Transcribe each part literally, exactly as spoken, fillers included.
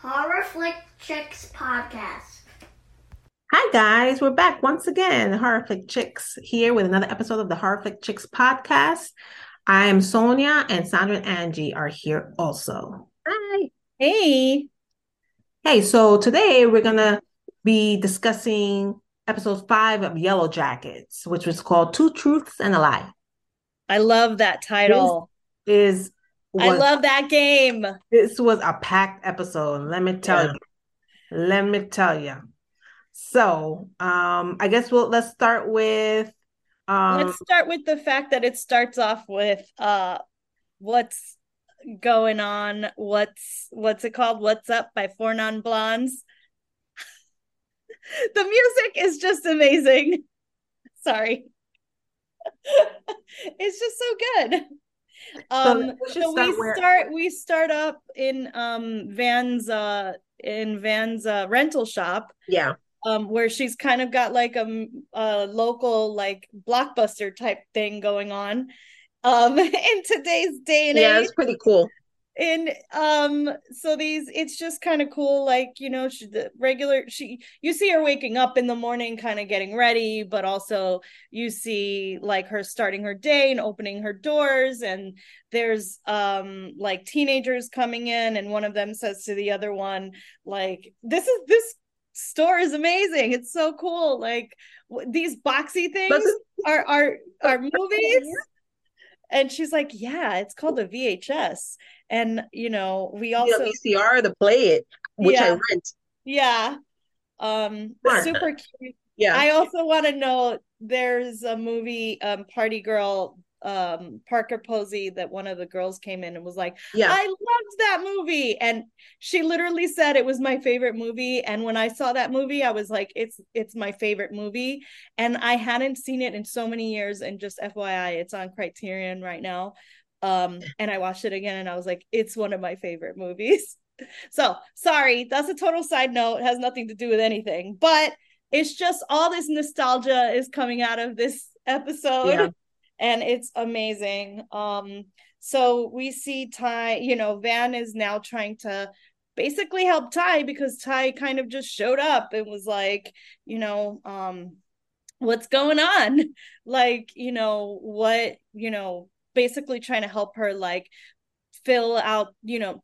Horror Flick Chicks podcast. Hi guys, we're back once again. Horror Flick Chicks here with another episode of the Horror Flick Chicks podcast. I am Sonia, and Sandra and Angie are here also. Hi. Hey. Hey, so today we're going to be discussing episode five of Yellowjackets, which was called Two Truths and a Lie. I love that title. This is Was, I love that game. This was a packed episode. Let me tell yeah. you. Let me tell you. So, um, I guess we'll let's start with. Um, let's start with the fact that it starts off with uh, what's going on? What's what's it called? What's Up by Four Non Blondes. The music is just amazing. Sorry, it's just so good. Um, so, so we where- start we start up in um Van's uh in Van's uh rental shop, yeah um where she's kind of got like a, a local like Blockbuster type thing going on um in today's day and yeah, age. Yeah, it's pretty cool. And um so these it's just kind of cool, like, you know, she, the regular she you see her waking up in the morning kind of getting ready, but also you see like her starting her day and opening her doors, and there's um like teenagers coming in, and one of them says to the other one, like, this is this store is amazing, it's so cool, like w- these boxy things are are are movies. And she's like, yeah, it's called a V H S. And, you know, we also... Yeah, V C R, the Play It, which yeah, I rent. Yeah. Um, super cute. Yeah. I also want to know, there's a movie, um, Party Girl, um, Parker Posey, that one of the girls came in and was like, yeah. I loved that movie. And she literally said it was my favorite movie. And when I saw that movie, I was like, it's it's my favorite movie. And I hadn't seen it in so many years. And just F Y I, it's on Criterion right now. Um, and I watched it again and I was like, it's one of my favorite movies. So sorry, that's a total side note. It has nothing to do with anything, but it's just all this nostalgia is coming out of this episode yeah. and it's amazing. Um, so we see Ty, you know, Van is now trying to basically help Ty, because Ty kind of just showed up and was like, you know, um, what's going on? Like, you know, what, you know, basically trying to help her like fill out, you know,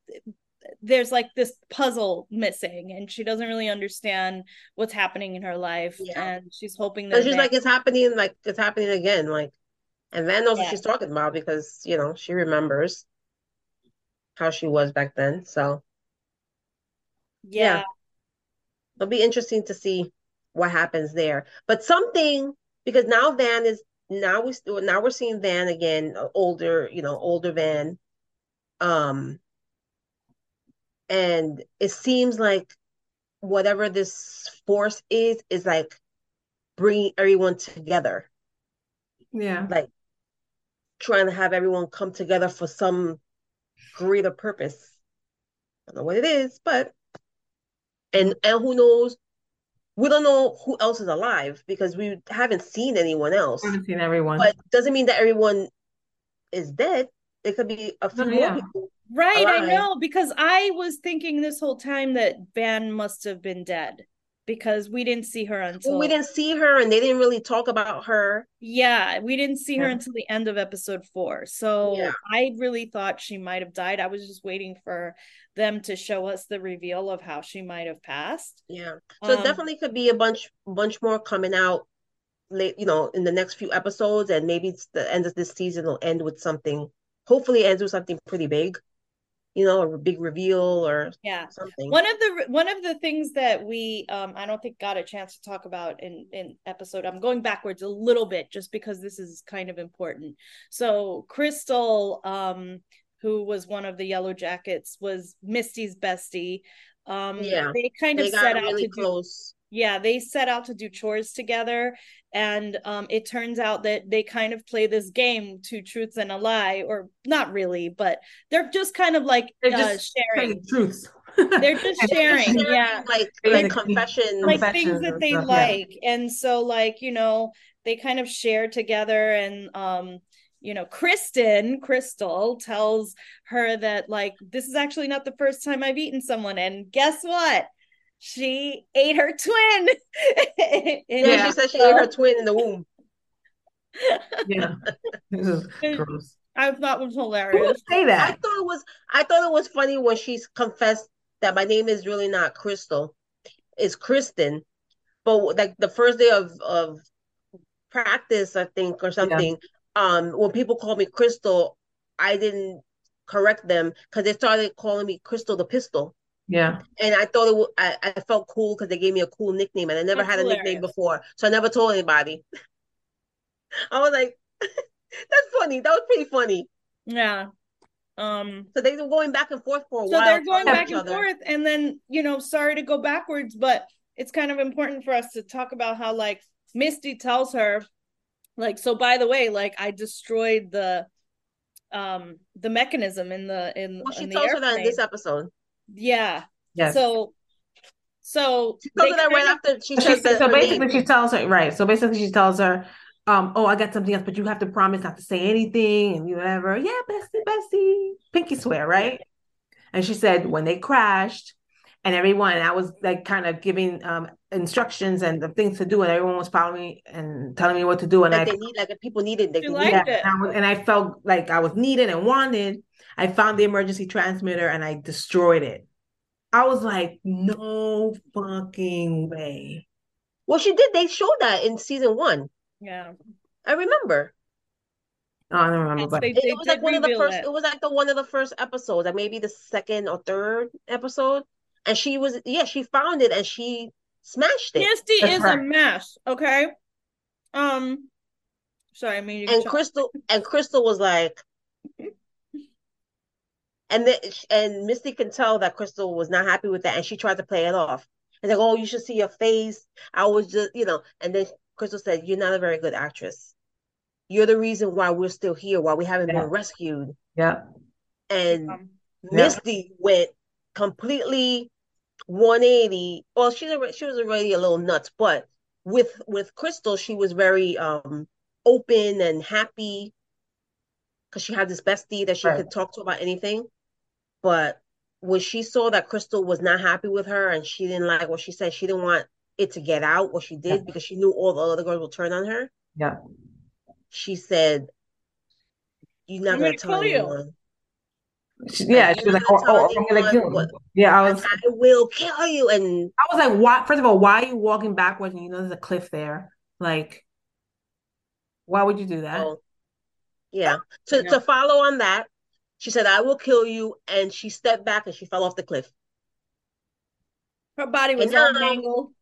there's like this puzzle missing and she doesn't really understand what's happening in her life yeah. and she's hoping that she's Van- like it's happening like it's happening again like and Van knows yeah. what she's talking about, because, you know, she remembers how she was back then. So yeah, yeah. it'll be interesting to see what happens there, but something, because now Van is Now we now we're seeing Van again, older, you know, older Van, um, and it seems like whatever this force is is like bringing everyone together. Yeah, like trying to have everyone come together for some greater purpose. I don't know what it is, but and and who knows. We don't know who else is alive, because we haven't seen anyone else. We haven't seen everyone. But it doesn't mean that everyone is dead. It could be a few oh, more yeah. people. Right, alive. I know, because I was thinking this whole time that Van must have been dead, because we didn't see her until... Well, we didn't see her, and they didn't really talk about her. Yeah, we didn't see her yeah. until the end of episode four. So yeah. I really thought she might have died. I was just waiting for them to show us the reveal of how she might have passed. Yeah, so um, it definitely could be a bunch bunch more coming out, late, you know, in the next few episodes, and maybe it's the end of this season will end with something, hopefully ends with something pretty big. You know, a big reveal or yeah. something. One of the one of the things that we, um, I don't think got a chance to talk about in, in episode, I'm going backwards a little bit just because this is kind of important. So Crystal, um, who was one of the Yellowjackets, was Misty's bestie. Um, yeah. They kind of they set out really to close. Do, yeah, they set out to do chores together. And um, it turns out that they kind of play this game, two truths and a lie, or not really, but they're just kind of like they're uh, just sharing truths. They're just sharing, yeah, like like confessions, like things that they stuff, like. Yeah. And so, like, you know, they kind of share together, and um, you know, Kristen, Crystal tells her that, like, this is actually not the first time I've eaten someone. And guess what? She ate her twin. Yeah, she said she ate her twin in the womb. Yeah. This is gross. I thought it was hilarious. Who would say that? I thought it was I thought it was funny when she confessed that my name is really not Crystal, it's Kristen. But like the first day of, of practice, I think, or something, yeah. um, when people called me Crystal, I didn't correct them because they started calling me Crystal the Pistol. Yeah. And I thought it was, I, I felt cool because they gave me a cool nickname, and I never That's had hilarious. a nickname before, so I never told anybody. I was like, that's funny. That was pretty funny. Yeah. Um, so they were going back and forth for a so while. So they're going back and other. forth. And then, you know, sorry to go backwards, but it's kind of important for us to talk about how, like, Misty tells her, like, so by the way, like, I destroyed the um the mechanism in the in well, she in the tells airplane. her that in this episode. Yeah. Yes. So so she tells her that right of, after she says that. So basically name. she tells her right. So basically she tells her Um, oh, I got something else, but you have to promise not to say anything and whatever. Yeah, bestie, bestie. Pinky swear, right? And she said when they crashed and everyone, and I was like kind of giving um, instructions and the things to do, and everyone was following me and telling me what to do. And like I, they need, like if people needed, they could need it. And I, was, and I felt like I was needed and wanted. I found the emergency transmitter and I destroyed it. I was like, no fucking way. Well, she did. They showed that in season one. Yeah, I remember. Oh, I don't remember. But they, they, it was like one of the first. It. it was like the one of the first episodes, like maybe the second or third episode. And she was, yeah, she found it and she smashed it. Misty That's is her. a mess. Okay. Um, sorry, I mean. And Crystal and Crystal was like, and the, and Misty can tell that Crystal was not happy with that, and she tried to play it off. And like, oh, you should see your face. I was just, you know, and then. Crystal said, you're not a very good actress. You're the reason why we're still here, why we haven't yeah. been rescued. Yeah. And um, Misty yeah. went completely one eighty. Well, she, she was already a little nuts, but with with Crystal, she was very um, open and happy because she had this bestie that she right. could talk to about anything. But when she saw that Crystal was not happy with her and she didn't like what she said, she didn't want it to get out what she did yeah. because she knew all the other girls would turn on her. Yeah. She said, you're not going to tell anyone. She, yeah. Like, she was like, oh, oh I'm going to kill you. Yeah. I was like, I will kill you. And I was like, why? First of all, why are you walking backwards and you know there's a cliff there? Like, why would you do that? So, yeah. To, yeah. to follow on that, she said, I will kill you. And she stepped back and she fell off the cliff. Her body was on an angle.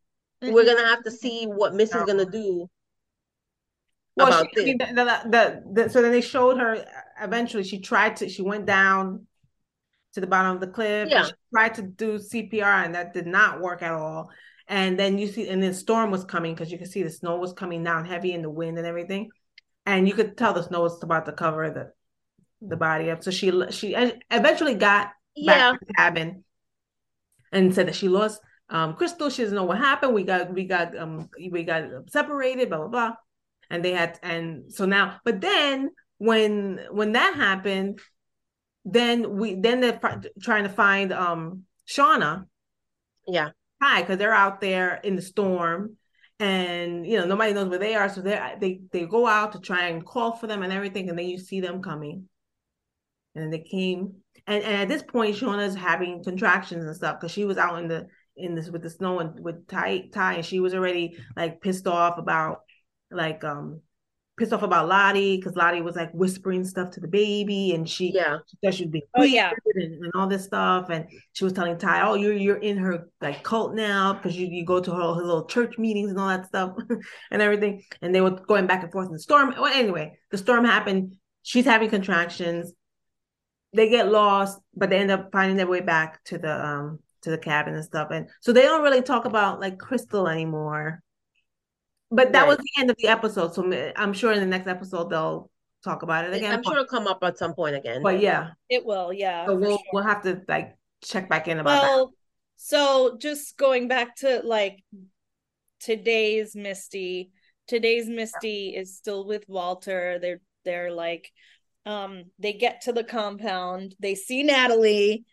We're gonna have to see what Miss is gonna do. Well, about she, I mean, the, the, the, the, so then they showed her. Eventually, she tried to. She went down to the bottom of the cliff. Yeah. She tried to do C P R, and that did not work at all. And then you see, and then storm was coming because you could see the snow was coming down heavy, and the wind and everything. And you could tell the snow was about to cover the the body up. So she she eventually got yeah. back to the cabin and said that she lost. Um, Crystal, she doesn't know what happened. We got, we got, um, we got separated, blah blah blah, and they had, and so now, but then when when that happened, then we then they're trying to find um Shauna, yeah, hi, because they're out there in the storm, and you know nobody knows where they are, so they they they go out to try and call for them and everything, and then you see them coming, and they came, and and at this point Shauna's having contractions and stuff because she was out in the in this with the snow and with Ty, Ty and she was already like pissed off about like um pissed off about Lottie because Lottie was like whispering stuff to the baby and she yeah she said she'd be oh yeah and, and all this stuff, and she was telling Ty, oh you're you're in her like cult now because you, you go to her, her little church meetings and all that stuff and everything, and they were going back and forth in the storm. Well, anyway, the storm happened, she's having contractions, they get lost, but they end up finding their way back to the um to the cabin and stuff, and so they don't really talk about like Crystal anymore. But that right. was the end of the episode, so I'm sure in the next episode they'll talk about it again. I'm sure it'll come up at some point again. But yeah, it will. Yeah, so we'll sure. we'll have to like check back in about well, that. So just going back to like today's Misty, today's Misty yeah. is still with Walter. They're They're like, um, they get to the compound, they see Natalie,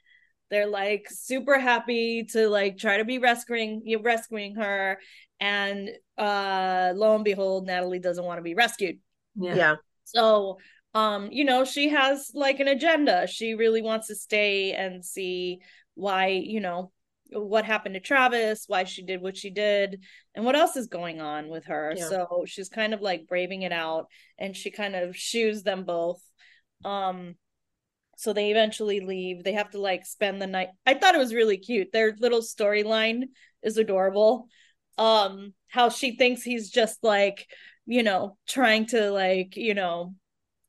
they're like super happy to like try to be rescuing you rescuing her, and uh, lo and behold, Natalie doesn't want to be rescued. Yeah. yeah. So, um, you know, she has like an agenda. She really wants to stay and see why, you know, what happened to Travis, why she did what she did, and what else is going on with her. Yeah. So she's kind of like braving it out, and she kind of shoes them both. Um, so they eventually leave. They have to like spend the night. I thought it was really cute. Their little storyline is adorable. Um, how she thinks he's just like, you know, trying to like, you know,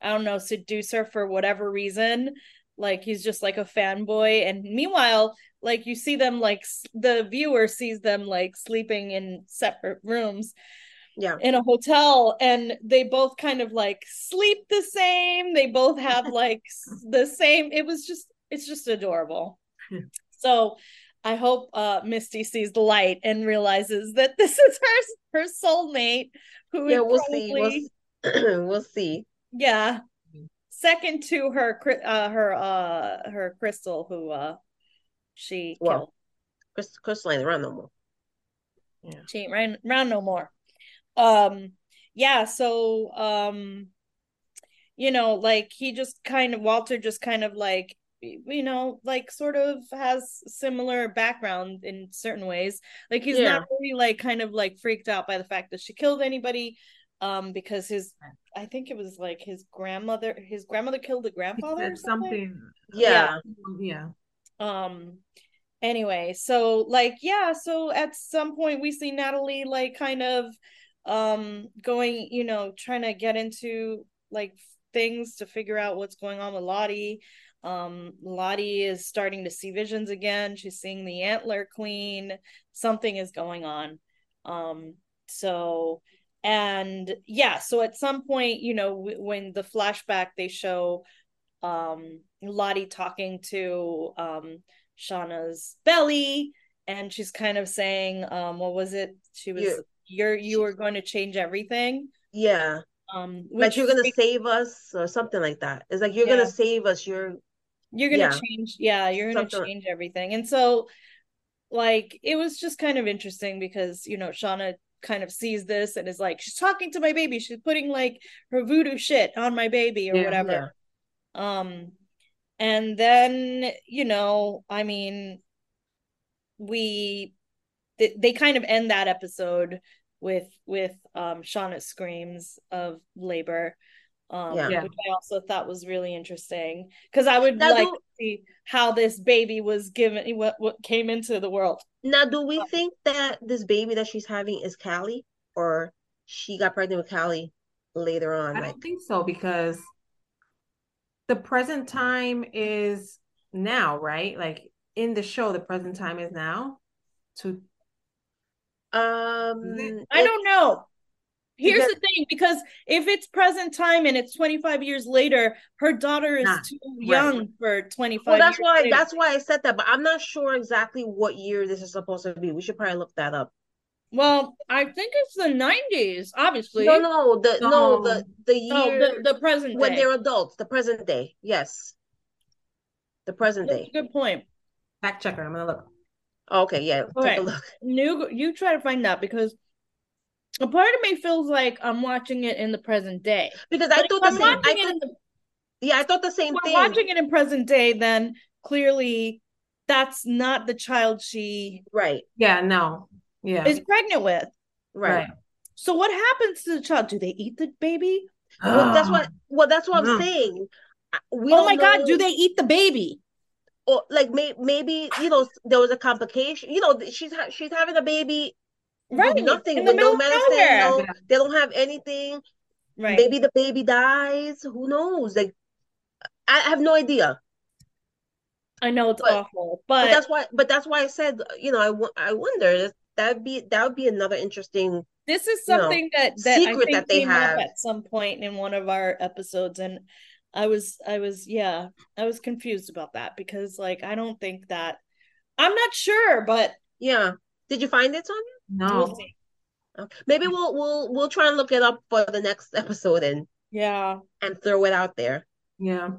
I don't know, seduce her for whatever reason. Like he's just like a fanboy. And meanwhile, like you see them, like the viewer sees them like sleeping in separate rooms yeah. in a hotel, and they both kind of like sleep the same. They both have like the same. It was just, it's just adorable. Yeah. So I hope uh, Misty sees the light and realizes that this is her, her soulmate. Who yeah, we'll probably... see. We'll, we'll see. Yeah. Second to her, uh, her, uh, her Crystal, who uh, she well, killed. Crystal, Crystal ain't around no more. Yeah. She ain't ran, around no more. Um, yeah. So, um, you know, like he just kind of Walter just kind of like, you know, like sort of has similar background in certain ways. Like he's yeah. not really like kind of like freaked out by the fact that she killed anybody. Um, because his, I think it was like his grandmother, his grandmother killed the grandfather or something. something. Yeah. Yeah. Um, anyway, so like, yeah. So at some point we see Natalie, like kind of, um, going, you know, trying to get into like things to figure out what's going on with Lottie. Um, Lottie is starting to see visions again. She's seeing the Antler Queen. Something is going on. Um, so And yeah, so at some point, you know, w- when the flashback, they show um, Lottie talking to um, Shauna's belly, and she's kind of saying, um, what was it? She was, you're, you're you were going to change everything. Yeah. Um, like you're going to save us or something like that. It's like, you're yeah. going to save us. You're, you're going to yeah. change. Yeah. You're going to change everything. And so like, it was just kind of interesting because, you know, Shauna kind of sees this and is like, she's talking to my baby, she's putting like her voodoo shit on my baby or yeah, whatever yeah. um and then, you know, I mean, we th- they kind of end that episode with with um Shauna's screams of labor, um yeah. which I also thought was really interesting, because I would now like do- to see how this baby was given, what, what came into the world. Now, do we think that this baby that she's having is Callie, or she got pregnant with Callie later on? I like... don't think so, because the present time is now, right? Like in the show, the present time is now. To um, I don't know. Here's because... the thing, because if it's present time and it's twenty-five years later, her daughter is nah, too young right. for twenty-five. Well, that's years why later. That's why I said that, but I'm not sure exactly what year this is supposed to be. We should probably look that up. Well, I think it's the nineties, obviously. No, no, the so, no the the year no, the, the present when day. They're adults, the present day. Yes, the present that's day. A good point. Fact checker, I'm gonna look. Oh, okay, yeah, All take right. a look. You you try to find out, because a part of me feels like I'm watching it in the present day. Because I but thought the same I thought, in the, Yeah, I thought the same if thing. I'm watching it in present day, then clearly that's not the child she Right. Yeah, no. Yeah. is pregnant with. Right. right. So what happens to the child? Do they eat the baby? Oh. Well, that's what well that's what no. I'm saying. We oh my know. God, do they eat the baby? Or like may, maybe, you know, there was a complication. You know, she's ha- she's having a baby. Right. With nothing. In the with middle no medicine. No, yeah. They don't have anything. Right. Maybe the baby dies. Who knows? Like, I have no idea. I know it's but, awful, but... but that's why. But that's why I said, you know, I, I wonder that'd be that would be another interesting. This is something you know, that, that secret I think that they came have up at some point in one of our episodes, and I was I was yeah I was confused about that, because like I don't think that I'm not sure, but yeah. Did you find it, Sonia? No. We'll see. Okay. Maybe we'll we'll we'll try and look it up for the next episode and Yeah. And throw it out there. Yeah.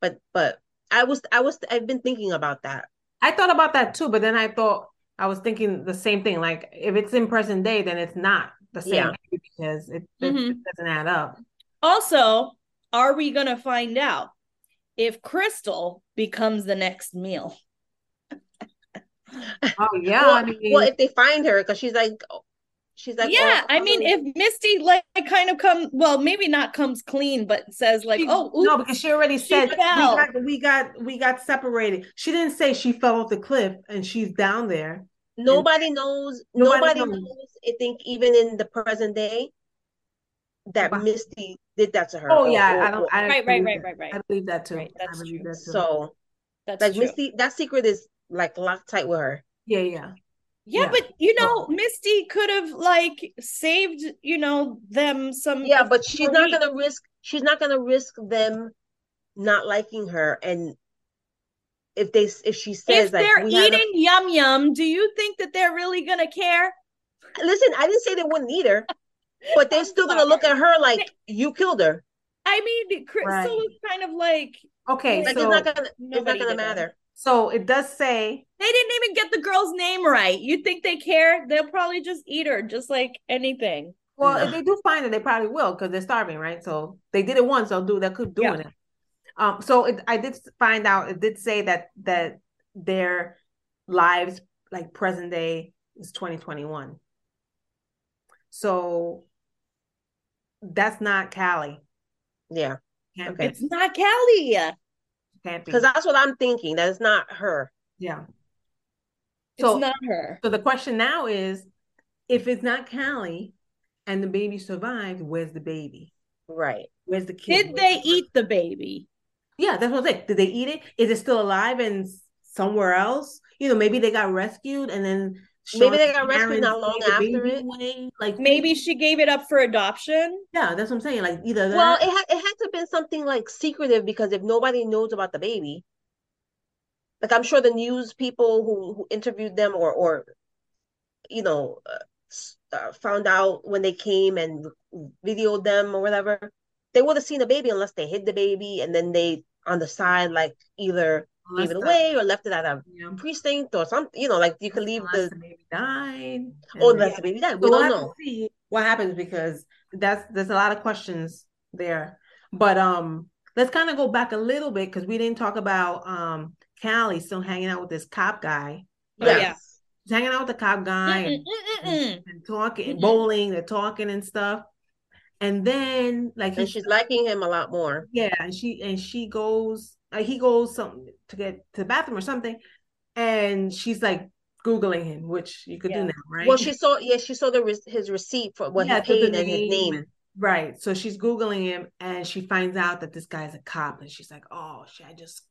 But but I was I was I've been thinking about that. I thought about that too, but then I thought I was thinking the same thing. Like if it's in present day, then it's not the same yeah. thing because it, it mm-hmm. doesn't add up. Also, are we gonna find out if Crystal becomes the next meal? Oh yeah. Well, I mean, well, if they find her, because she's like, she's like, yeah. Oh, I mean, if Misty like kind of come, well, maybe not comes clean, but says like, she, oh, oops, no, because she already she said we got, we got we got separated. She didn't say she fell off the cliff and she's down there. Nobody and, knows. Nobody, nobody knows. knows. I think even in the present day, that wow. Misty did that to her. Oh or, yeah, or, I don't. Or, I don't right, right, right, right, right. I believe that too. Right, that's I believe true. That too. So that's like true. Misty, that secret is like locked tight with her. Yeah, yeah, yeah. yeah. But you know, oh. Misty could have like saved you know them some. Yeah, but she's not week. gonna risk. She's not gonna risk them not liking her. And if they, if she says, if like, they're eating a- yum yum, do you think that they're really gonna care? Listen, I didn't say they wouldn't either. But they're I'm still going to look at her like, they, you killed her. I mean, Crystal right. is kind of like... Okay, like so... It's not going to matter. It. So it does say... They didn't even get the girl's name right. You think they care? They'll probably just eat her, just like anything. Well, no. if they do find it, they probably will, because they're starving, right? So they did it once, they'll do that. Keep doing yeah. it. Um. So it, I did find out, it did say that that their lives, like present day, is twenty twenty-one. So... That's not Callie. Yeah. Can't okay. Be. It's not Callie. Can't be. Because that's what I'm thinking. That it's not her. Yeah. It's so, not her. So the question now is, if it's not Callie and the baby survived, where's the baby? Right. Where's the kid? Did they eat the baby? Yeah, that's what I'm saying. Did they eat it? Is it still alive and somewhere else? You know, maybe they got rescued and then... Maybe they got rescued not long after it. Way. Like maybe she gave it up for adoption. Yeah, that's what I'm saying. Like either that. Well, it had it had to have been something like secretive, because if nobody knows about the baby, like I'm sure the news people who, who interviewed them or or you know uh, found out when they came and videoed them or whatever, they would have seen the baby unless they hid the baby and then they on the side like either. Unless gave it away the, or left it at a yeah. precinct or something, you know, like you could leave unless the, the baby died. Oh, unless yeah. the baby died. We so don't we'll know see what happens, because that's there's a lot of questions there. But um, let's kind of go back a little bit, because we didn't talk about um Callie still hanging out with this cop guy. Oh, yeah. yeah. She's hanging out with the cop guy mm-mm, and, mm-mm. And, and talking mm-mm. bowling, they're talking and stuff. And then like and he, she's liking him a lot more. Yeah, and she and she goes Like he goes some to get to the bathroom or something, and she's like googling him, which you could yeah. do now, right? Well, she saw yeah, she saw the re- his receipt for what yeah, he paid and his name, right? So she's googling him, and she finds out that this guy's a cop, and she's like, "Oh, she, I just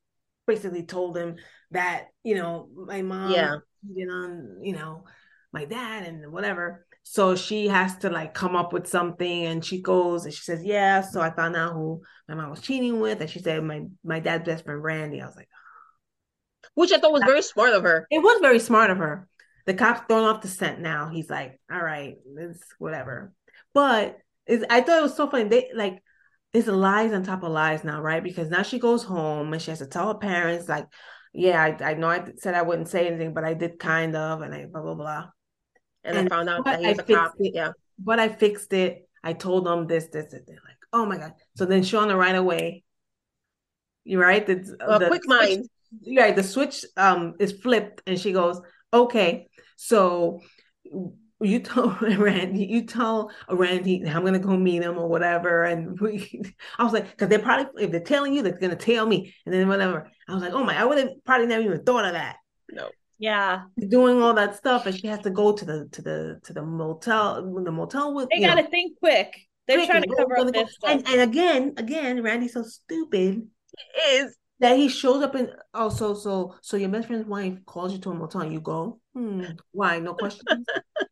basically told him that you know my mom, yeah, cheated on you know my dad and whatever." So she has to like come up with something, and she goes and she says, yeah, so I found out who my mom was cheating with. And she said, my, my dad's best friend, Randy. I was like, oh. Which I thought was very smart of her. It was very smart of her. The cop's thrown off the scent now. He's like, all right, it's whatever. But it's, I thought it was so funny. They like, it's lies on top of lies now, right? Because now she goes home and she has to tell her parents like, yeah, I, I know I said I wouldn't say anything, but I did kind of, and I blah, blah, blah. And, and I found out that he was a cop. It. Yeah. But I fixed it. I told them this, this, and they're like, oh my God. So then Shauna right away. You're right. The, well, the quick switch, mind. Right. The switch um is flipped, and she goes, okay, so you tell Randy, you tell Randy, I'm gonna go meet him or whatever. And we, I was like, because they're probably, if they're telling you, they're gonna tell me. And then whatever. I was like, oh my, I would have probably never even thought of that. No. Yeah, doing all that stuff, and she has to go to the to the to the motel. The motel with they gotta know, think quick. They're quick trying to cover up this stuff. And, and again, again, Randy's so stupid. He is that he shows up in oh so so so your best friend's wife calls you to a motel. And you go, hmm, why? No questions.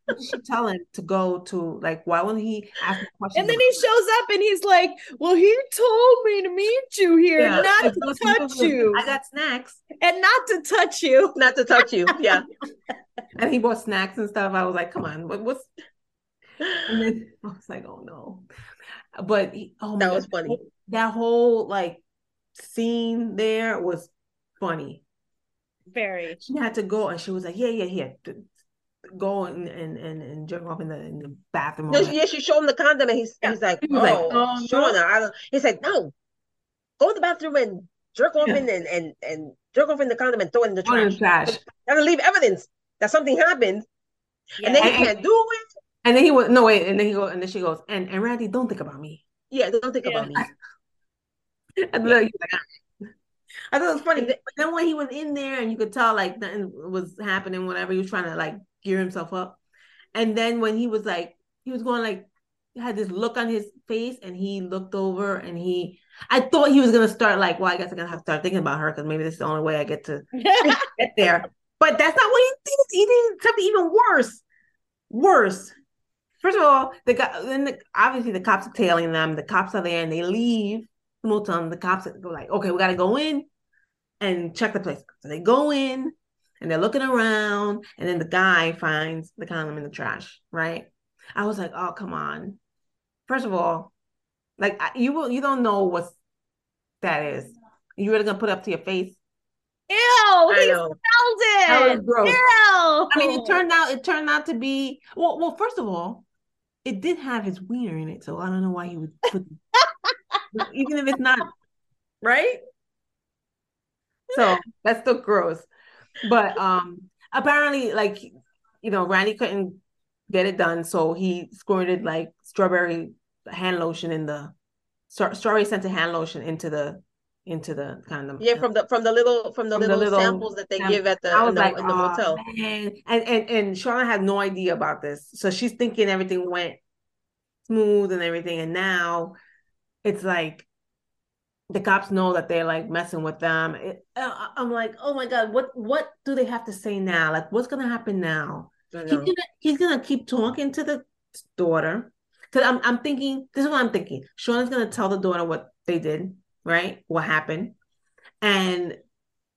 What did she tell him to go to? Like, why wouldn't he ask a question? And then he shows up and he's like, well, he told me to meet you here, yeah. not to was, touch you. I got snacks. And not to touch you. Not to touch you. Yeah. And he bought snacks and stuff. I was like, come on, what, what's and then I was like, oh no. But oh, that was God. funny. That whole like scene there was funny. Very. She had to go, and she was like, "Yeah, yeah, yeah, go and and and, and jerk off in the, in the bathroom." No, yeah, she showed him the condom, and he's yeah. he's like, he "Oh, like, oh sure no. I don't." He said, "No, go to the bathroom and jerk off yeah. in and, and and jerk off in the condom and throw it in the trash. Oh, trash. That'll leave evidence that something happened, yeah. and then he can't do it." And then he was no wait, and then he go, and then she goes, and and Randy, don't think about me. Yeah, don't think yeah. about me. And yeah. I thought it was funny, but then when he was in there and you could tell like nothing was happening, whatever, he was trying to like gear himself up. And then when he was like, he was going like, had this look on his face, and he looked over and he, I thought he was going to start like, well, I guess I'm going to have to start thinking about her because maybe this is the only way I get to get there. But that's not what he did. He did something even worse. Worse. First of all, the guy, then the, obviously the cops are tailing them. The cops are there and they leave. Time, the cops go like, okay, we got to go in and check the place. So they go in and they're looking around, and then the guy finds the condom in the trash, right? I was like, oh, come on. First of all, like you will, you don't know what that is. You really gonna put it up to your face? Ew! I he know. Smelled it. That was gross. Ew! I mean, it turned out it turned out to be well. Well, first of all, it did have his wiener in it, so I don't know why he would put. Even if it's not right, so that's still gross. But um, apparently, like you know, Randy couldn't get it done, so he squirted like strawberry hand lotion in the strawberry scented hand lotion into the into the condom. Yeah, from the from the little from the, from little, the little samples that they samples. give at the I was in the, like, in the oh, motel. Man. And and and Shauna had no idea about this, so she's thinking everything went smooth and everything, and now. It's like the cops know that they're like messing with them. It, I, I'm like, oh my God, what what do they have to say now? Like, what's gonna happen now? He's gonna, he's gonna keep talking to the daughter. Cause I'm I'm thinking this is what I'm thinking. Shauna's gonna tell the daughter what they did, right? What happened, and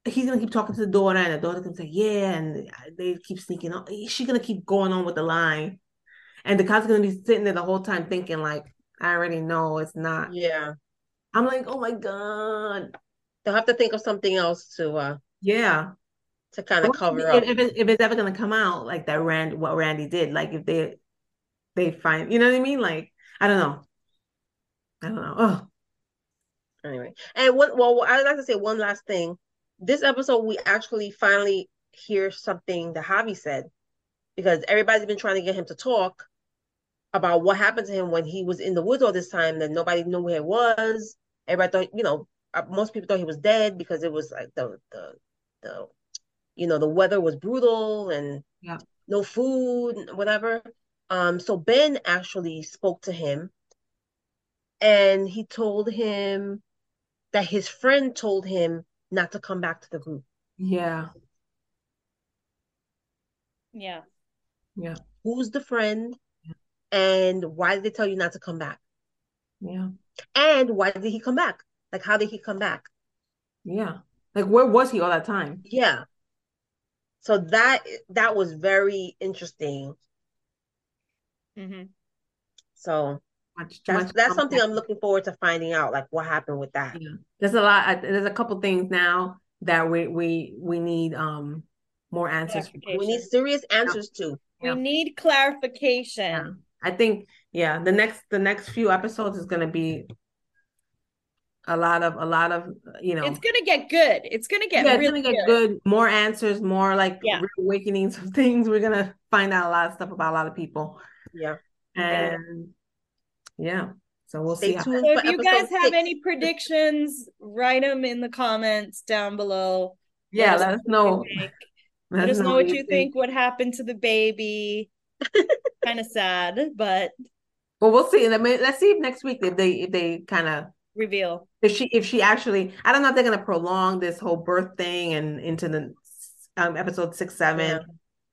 he's gonna keep talking to the daughter, and the daughter's gonna say, yeah, and they keep sneaking on. She's gonna keep going on with the line, and the cops are gonna be sitting there the whole time thinking like. I already know it's not. Yeah. I'm like, oh my God. They'll have to think of something else to uh yeah. to kind of cover if, up. If, it, if it's ever gonna come out like that Rand what Randy did, like if they they find you know what I mean? Like, I don't know. I don't know. Oh. Anyway. And what well I'd like to say one last thing. This episode we actually finally hear something that Javi said, because everybody's been trying to get him to talk about what happened to him when he was in the woods all this time, that nobody knew where he was. Everybody thought, you know, most people thought he was dead because it was like the, the, the you know, the weather was brutal and yeah. no food, and whatever. Um, so Ben actually spoke to him, and he told him that his friend told him not to come back to the group. Yeah. Yeah. Yeah. Who's the friend? And why did they tell you not to come back? Yeah. And why did he come back? Like, how did he come back? Yeah. Like, where was he all that time? Yeah. So that that was very interesting. Mm-hmm. So much, that's, much that's something I'm looking forward to finding out, like what happened with that. Yeah. There's a lot. I, there's a couple things now that we we we need um more answers. We need serious answers yeah. to. We yeah. need clarification. Yeah. I think, yeah, the next the next few episodes is going to be a lot of a lot of you know. It's going to get good. It's going to get yeah, really gonna get good. good. More answers, more like yeah. awakenings of things. We're going to find out a lot of stuff about a lot of people. Yeah, and yeah, so we'll Stay see. Tuned how so if you guys six. have any predictions, write them in the comments down below. Yeah, let, let us know. Let us know what you think. think. What happened to the baby? Kind of sad, but well, we'll see. Let me, let's see if next week if they if they kind of reveal if she if she actually. I don't know if they're gonna prolong this whole birth thing and into the um, episode six seven, yeah.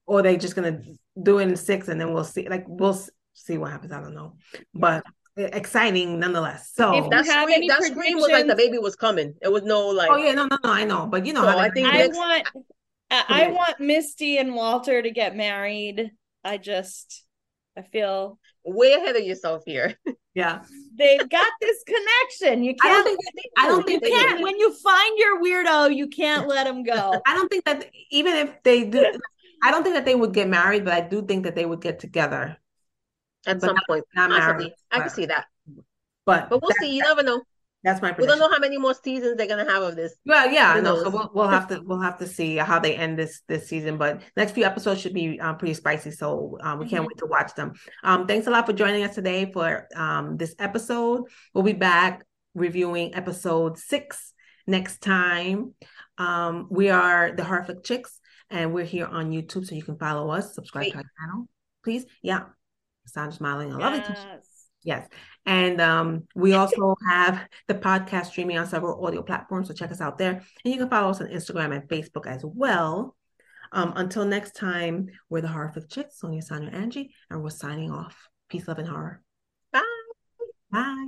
or they just gonna do it in six and then we'll see. Like we'll see what happens. I don't know, but exciting nonetheless. So if that scream, that scream was like the baby was coming. It was no like oh yeah no no no I know, but you know so I, I think I next, want I, I want Misty and Walter to get married. I just. I feel way ahead of yourself here. Yeah. They've got this connection. You can't. I don't think. That, I don't think you can't. They, when you find your weirdo, you can't let them go. I don't think that even if they do, I don't think that they would get married, but I do think that they would get together at but some not, point. Not married. I can see that. But but we'll that, see. You never know. That's my prediction. We don't know how many more seasons they're gonna have of this. Well, yeah, I know. So we'll, we'll have to we'll have to see how they end this this season. But next few episodes should be um, pretty spicy, so um, we mm-hmm. can't wait to watch them. Um, thanks a lot for joining us today for um, this episode. We'll be back reviewing episode six next time. Um, we are the Harflick Chicks, and we're here on YouTube, so you can follow us, subscribe wait. to our channel, please. Yeah, I'm smiling. I love it. Yes. Yes. And um, we also have the podcast streaming on several audio platforms. So check us out there. And you can follow us on Instagram and Facebook as well. Um, until next time, we're the Horrific Chicks, Sonia, Sandra, Angie, and we're signing off. Peace, love, and horror. Bye. Bye.